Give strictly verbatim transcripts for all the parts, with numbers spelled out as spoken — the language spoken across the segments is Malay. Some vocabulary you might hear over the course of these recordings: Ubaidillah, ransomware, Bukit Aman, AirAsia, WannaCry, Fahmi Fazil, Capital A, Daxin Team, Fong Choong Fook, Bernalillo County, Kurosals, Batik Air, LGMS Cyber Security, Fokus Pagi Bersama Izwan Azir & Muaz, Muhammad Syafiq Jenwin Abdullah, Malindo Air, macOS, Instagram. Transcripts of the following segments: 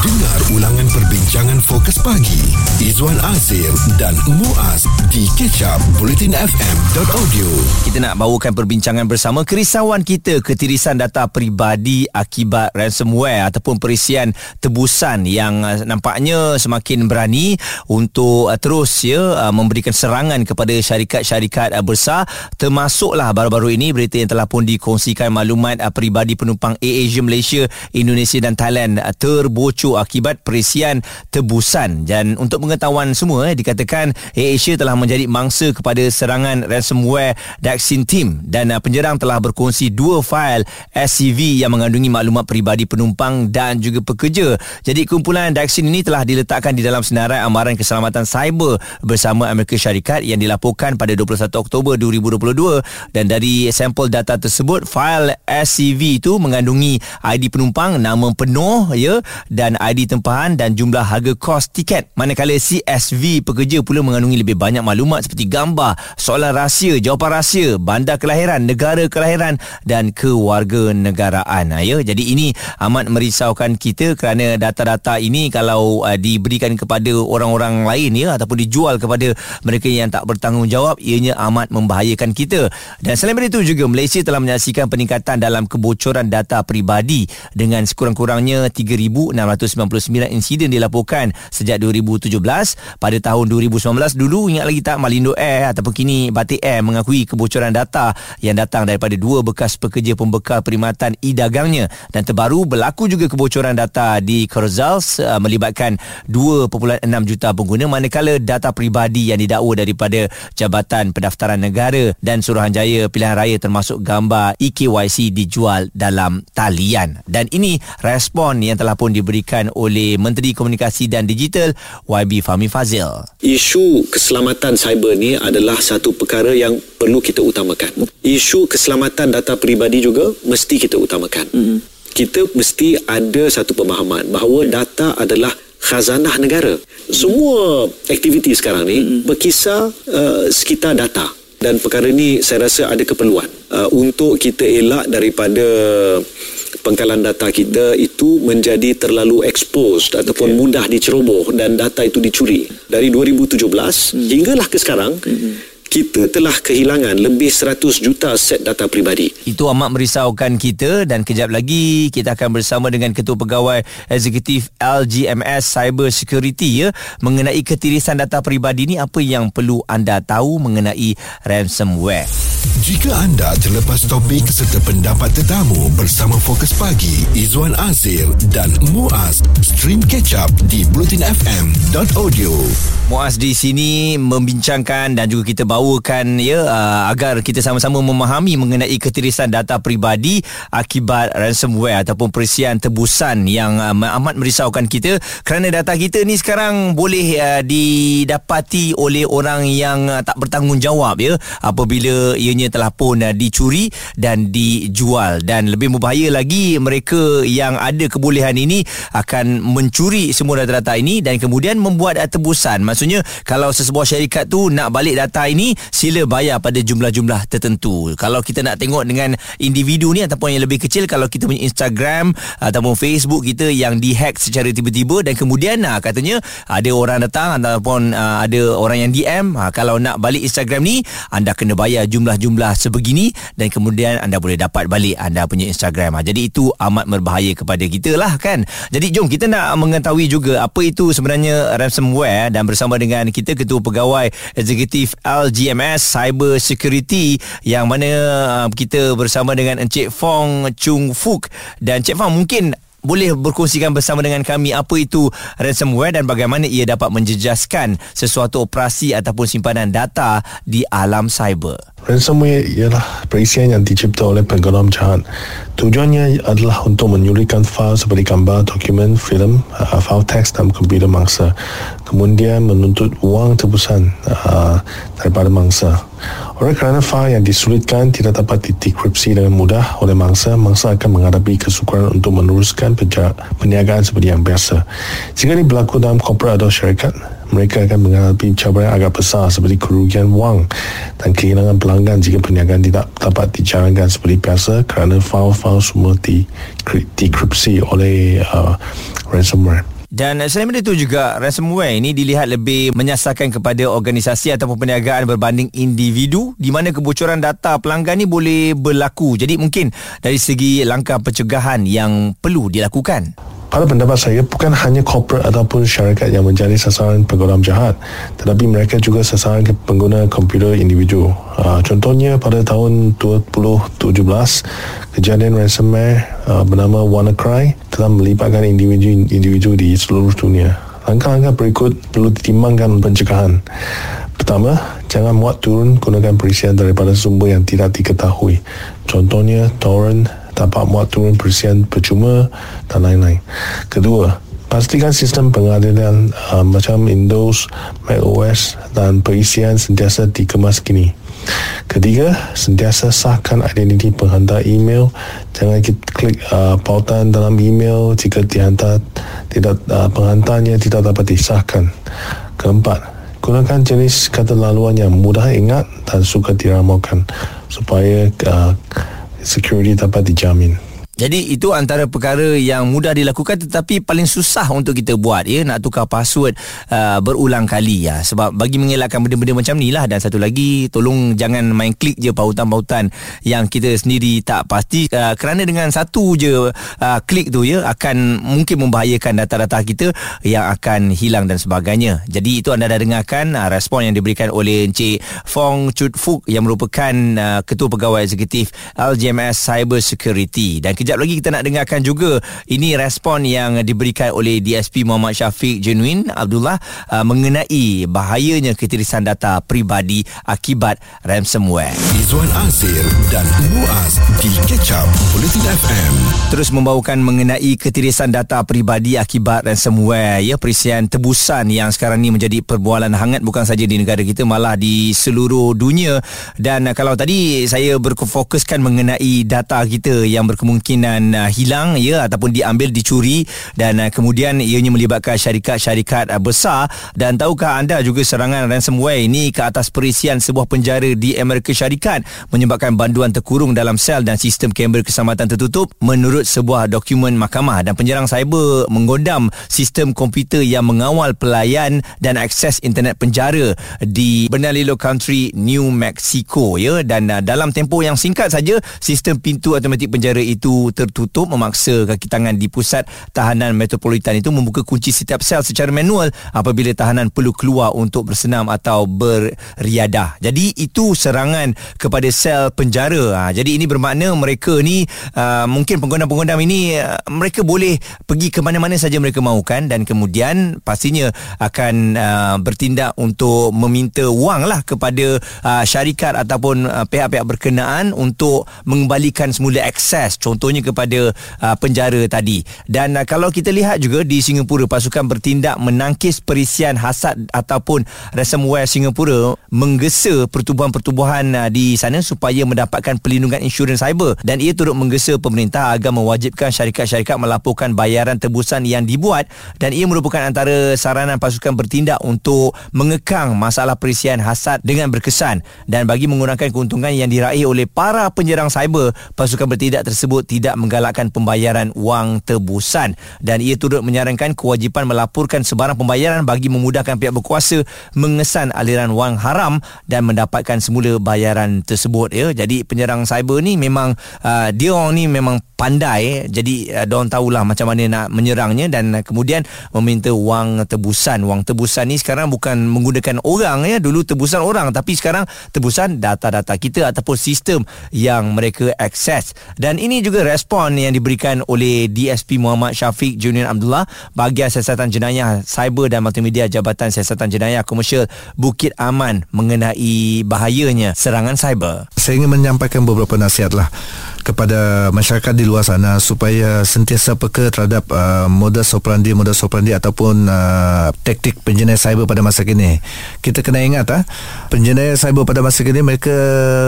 Dengar ulangan perbincangan Fokus Pagi Izwan Azir dan Muaz di Catch Up Bulletin F M dot audio. Kita nak bawakan perbincangan bersama kerisauan kita ketirisan data peribadi akibat ransomware ataupun perisian tebusan yang nampaknya semakin berani untuk terus ya memberikan serangan kepada syarikat-syarikat besar, termasuklah baru-baru ini berita yang telah pun dikongsikan maklumat peribadi penumpang AirAsia Malaysia, Indonesia dan Thailand terbocor akibat perisian tebusan. Dan untuk pengetahuan semua eh, dikatakan AirAsia telah menjadi mangsa kepada serangan ransomware Daxin Team dan uh, penjerang telah berkongsi dua fail S C V yang mengandungi maklumat peribadi penumpang dan juga pekerja. Jadi kumpulan Daxin ini telah diletakkan di dalam senarai amaran keselamatan cyber bersama Amerika Syarikat yang dilaporkan pada dua puluh satu Oktober dua ribu dua puluh dua, dan dari sampel data tersebut fail S C V itu mengandungi I D penumpang, nama penuh ya, dan I D tempahan dan jumlah harga kos tiket. Manakala C S V pekerja pula mengandungi lebih banyak maklumat seperti gambar, soalan rahsia, jawapan rahsia, bandar kelahiran, negara kelahiran dan kewarganegaraan. Ya, jadi ini amat merisaukan kita kerana data-data ini kalau uh, diberikan kepada orang-orang lain ya, ataupun dijual kepada mereka yang tak bertanggungjawab, ianya amat membahayakan kita. Dan selain itu juga Malaysia telah menyaksikan peningkatan dalam kebocoran data peribadi dengan sekurang-kurangnya tiga ribu enam ratus sembilan puluh sembilan insiden dilaporkan sejak dua ribu tujuh belas. Pada tahun dua ribu sembilan belas dulu, ingat lagi tak, Malindo Air ataupun kini Batik Air mengakui kebocoran data yang datang daripada dua bekas pekerja pembekal perkhidmatan e-dagangnya. Dan terbaru berlaku juga kebocoran data di Kurosals uh, melibatkan dua perpuluhan enam juta pengguna, manakala data peribadi yang didakwa daripada Jabatan Pendaftaran Negara dan Suruhanjaya Pilihan Raya termasuk gambar E K Y C dijual dalam talian. Dan ini respon yang telah pun diberikan oleh Menteri Komunikasi dan Digital Y B Fahmi Fazil. Isu keselamatan cyber ni adalah satu perkara yang perlu kita utamakan. Isu keselamatan data peribadi juga mesti kita utamakan. Mm-hmm. Kita mesti ada satu pemahaman bahawa data adalah khazanah negara. Mm-hmm. Semua aktiviti sekarang ni mm-hmm. berkisar uh, sekitar data. Dan perkara ni saya rasa ada keperluan uh, untuk kita elak daripada pengkalan data kita itu menjadi terlalu exposed ataupun okay. mudah diceroboh dan data itu dicuri. Dari dua ribu tujuh belas hmm. hinggalah ke sekarang, hmm. kita telah kehilangan lebih seratus juta set data peribadi. Itu amat merisaukan kita, dan kejap lagi kita akan bersama dengan Ketua Pegawai Eksekutif L G M S Cyber Security ya, mengenai ketirisan data peribadi ni, apa yang perlu anda tahu mengenai ransomware. Jika anda terlepas topik serta pendapat tetamu bersama Fokus Pagi Izwan Azir dan Muaz, stream catch up di bulletin f m dot audio. Muaz di sini membincangkan dan juga kita bawa bawakan ya uh, agar kita sama-sama memahami mengenai ketirisan data peribadi akibat ransomware ataupun perisian tebusan yang uh, amat merisaukan kita, kerana data kita ni sekarang boleh uh, didapati oleh orang yang uh, tak bertanggungjawab ya, apabila ianya telah pun uh, dicuri dan dijual. Dan lebih berbahaya lagi, mereka yang ada kebolehan ini akan mencuri semua data-data ini dan kemudian membuat uh, tebusan. Maksudnya kalau sesebuah syarikat tu nak balik data ini, sila bayar pada jumlah-jumlah tertentu. Kalau kita nak tengok dengan individu ni ataupun yang lebih kecil, kalau kita punya Instagram ataupun Facebook kita yang dihack secara tiba-tiba dan kemudian ah, katanya ada orang datang ataupun ah, ada orang yang D M, ah, kalau nak balik Instagram ni anda kena bayar jumlah-jumlah sebegini dan kemudian anda boleh dapat balik anda punya Instagram. ah, Jadi itu amat berbahaya kepada kita lah kan. Jadi jom kita nak mengetahui juga apa itu sebenarnya ransomware, dan bersama dengan kita Ketua Pegawai Eksekutif L G M S G M S Cyber Security, yang mana kita bersama dengan Encik Fong Choong Fook. Dan Encik Fong mungkin boleh berkongsikan bersama dengan kami apa itu ransomware dan bagaimana ia dapat menjejaskan sesuatu operasi ataupun simpanan data di alam cyber. Ransomware ialah perisian yang dicipta oleh penggeram jahat. Tujuannya adalah untuk menyulitkan fail seperti gambar, dokumen, filem, uh, file teks dalam komputer mangsa, kemudian menuntut wang tebusan uh, daripada mangsa. Oleh kerana fail yang disulitkan tidak dapat didekripsi dengan mudah oleh mangsa, mangsa akan menghadapi kesukaran untuk meneruskan perniagaan seperti yang biasa. Jika ini berlaku dalam korporat atau syarikat, mereka akan menghadapi cabaran agak besar seperti kerugian wang dan kehilangan pelanggan jika perniagaan tidak dapat dijalankan seperti biasa kerana fail-fail semua dikripsi oleh uh, ransomware. Dan selain itu juga, ransomware ini dilihat lebih menyasarkan kepada organisasi ataupun perniagaan berbanding individu, di mana kebocoran data pelanggan ni boleh berlaku. Jadi mungkin dari segi langkah pencegahan yang perlu dilakukan. Pada pendapat saya, bukan hanya korporat ataupun syarikat yang menjadi sasaran penggodaan jahat, tetapi mereka juga sasaran pengguna komputer individu. Uh, contohnya pada tahun dua ribu tujuh belas, kejadian ransomware uh, bernama WannaCry telah melibatkan individu-individu di seluruh dunia. Langkah-langkah berikut perlu ditimbangkan pencegahan. Pertama, jangan muat turun gunakan perisian daripada sumber yang tidak diketahui. Contohnya, torrent, dapat muat turun perisian percuma dan lain-lain. Kedua, pastikan sistem pengadilan uh, macam Windows, macOS dan perisian sentiasa dikemas kini. Ketiga, sentiasa sahkan identiti penghantar email. Jangan kita klik uh, pautan dalam email jika dihantar tidak uh, penghantarnya tidak dapat disahkan. Keempat, gunakan jenis kata laluan yang mudah ingat dan suka diramalkan supaya uh, security dapat dijamin. Jadi itu antara perkara yang mudah dilakukan tetapi paling susah untuk kita buat, ya, nak tukar password uh, berulang kali, ya, sebab bagi mengelakkan benda-benda macam ni lah. Dan satu lagi, tolong jangan main klik je pautan-pautan yang kita sendiri tak pasti, uh, kerana dengan satu je uh, klik tu, ya, akan mungkin membahayakan data-data kita yang akan hilang dan sebagainya. Jadi itu anda dah dengarkan uh, respon yang diberikan oleh Encik Fong Choong Fook yang merupakan uh, Ketua Pegawai Eksekutif L G M S Cyber Security. Dan sekejap lagi kita nak dengarkan juga ini respon yang diberikan oleh D S P Muhammad Syafiq Jenwin Abdullah uh, mengenai bahayanya ketirisan data peribadi akibat ransomware. Izwan Azir dan Muaz di Catch Up Politin F M terus membawakan mengenai ketirisan data peribadi akibat ransomware, ya, perisian tebusan yang sekarang ni menjadi perbualan hangat bukan saja di negara kita, malah di seluruh dunia. Dan uh, kalau tadi saya berfokuskan mengenai data kita yang berkemungkinan dan uh, hilang, ya, ataupun diambil, dicuri, dan uh, kemudian ianya melibatkan syarikat-syarikat uh, besar. Dan tahukah anda juga serangan ransomware ini ke atas perisian sebuah penjara di Amerika Syarikat menyebabkan banduan terkurung dalam sel dan sistem kamera keselamatan tertutup menurut sebuah dokumen mahkamah. Dan penjerang cyber menggodam sistem komputer yang mengawal pelayan dan akses internet penjara di Bernalillo County, New Mexico, ya. Dan uh, dalam tempoh yang singkat saja, sistem pintu automatik penjara itu tertutup memaksa kaki tangan di pusat tahanan metropolitan itu membuka kunci setiap sel secara manual apabila tahanan perlu keluar untuk bersenam atau beriadah. Jadi itu serangan kepada sel penjara. Ha, jadi ini bermakna mereka ni uh, mungkin penggodam-penggodam ini uh, mereka boleh pergi ke mana-mana saja mereka mahukan, dan kemudian pastinya akan uh, bertindak untuk meminta wang lah kepada uh, syarikat ataupun uh, pihak-pihak berkenaan untuk mengembalikan semula akses, contohnya kepada uh, penjara tadi. Dan uh, kalau kita lihat juga di Singapura, pasukan bertindak menangkis perisian hasad ataupun ransomware Singapura menggesa pertubuhan-pertubuhan uh, di sana supaya mendapatkan pelindungan insurans cyber, dan ia turut menggesa pemerintah agar mewajibkan syarikat-syarikat melaporkan bayaran tebusan yang dibuat, dan ia merupakan antara saranan pasukan bertindak untuk mengekang masalah perisian hasad dengan berkesan. Dan bagi mengurangkan keuntungan yang diraih oleh para penyerang cyber, pasukan bertindak tersebut tidak menggalakkan pembayaran wang tebusan, dan ia turut menyarankan kewajipan melaporkan sebarang pembayaran bagi memudahkan pihak berkuasa mengesan aliran wang haram dan mendapatkan semula bayaran tersebut, ya. Jadi penyerang cyber ni memang uh, dia orang ni memang pandai, eh. Jadi uh, dia orang tahulah macam mana nak menyerangnya, dan uh, kemudian meminta wang tebusan. Wang tebusan ni sekarang bukan menggunakan orang, ya. Dulu tebusan orang, tapi sekarang tebusan data-data kita ataupun sistem yang mereka akses. Dan ini juga respon yang diberikan oleh D S P Muhammad Syafiq Jenwin Abdullah, Bahagian Siasatan Jenayah Cyber dan Multimedia Jabatan Siasatan Jenayah Komersial Bukit Aman mengenai bahayanya serangan cyber. Saya ingin menyampaikan beberapa nasihatlah kepada masyarakat di luar sana supaya sentiasa peka terhadap uh, modus operandi modus operandi ataupun uh, taktik penjenayah cyber pada masa kini. Kita kena ingat ah, penjenayah cyber pada masa kini mereka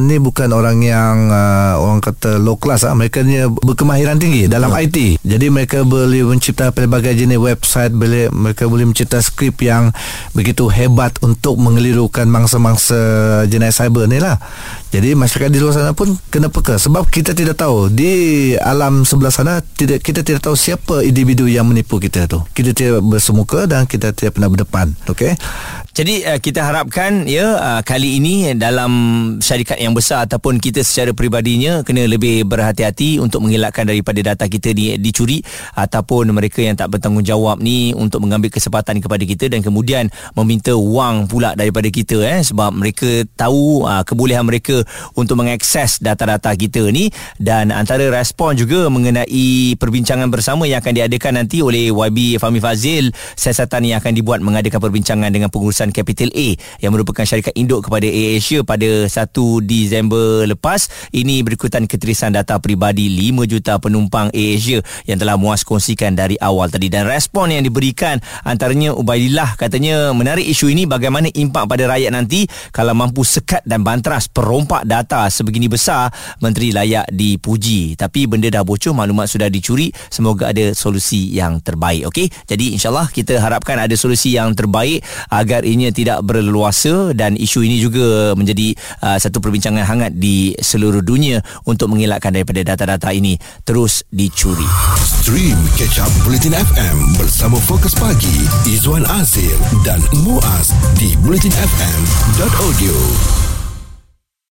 ni bukan orang yang uh, orang kata low class ah, mereka ni berkemahiran tinggi dalam hmm. I T. Jadi mereka boleh mencipta pelbagai jenis website, boleh mereka boleh mencipta skrip yang begitu hebat untuk mengelirukan mangsa-mangsa jenayah cyber ni lah. Jadi masyarakat di luar sana pun kena peka sebab kita kita tidak tahu di alam sebelah sana, tidak, kita tidak tahu siapa individu yang menipu kita tu. Kita tidak bersemuka dan kita tidak pernah berdepan. Okey. Jadi uh, kita harapkan ya uh, kali ini dalam syarikat yang besar ataupun kita secara peribadinya kena lebih berhati-hati untuk mengelakkan daripada data kita di, dicuri ataupun mereka yang tak bertanggungjawab ni untuk mengambil kesempatan kepada kita dan kemudian meminta wang pula daripada kita eh sebab mereka tahu uh, kebolehan mereka untuk mengakses data-data kita ni. Dan antara respon juga mengenai perbincangan bersama yang akan diadakan nanti oleh Y B Fahmi Fazil, siasatan yang akan dibuat mengadakan perbincangan dengan pengurusan Capital A yang merupakan syarikat induk kepada AirAsia pada satu Disember lepas. Ini berikutan ketirisan data peribadi lima juta penumpang AirAsia yang telah Muaz kongsikan dari awal tadi. Dan respon yang diberikan antaranya Ubaidillah katanya menarik isu ini, bagaimana impak pada rakyat nanti kalau mampu sekat dan bantras perompak data sebegini besar. Menteri layak dipuji, tapi benda dah bocor, maklumat sudah dicuri. Semoga ada solusi yang terbaik. Okey, jadi insyaAllah kita harapkan ada solusi yang terbaik agar ianya tidak berleluasa dan isu ini juga menjadi uh, satu perbincangan hangat di seluruh dunia untuk mengelakkan daripada data-data ini terus dicuri. Stream Catch Up Bulletin F M bersama Fokus Pagi Izwan Azir dan Muaz di bulletinfm.audio.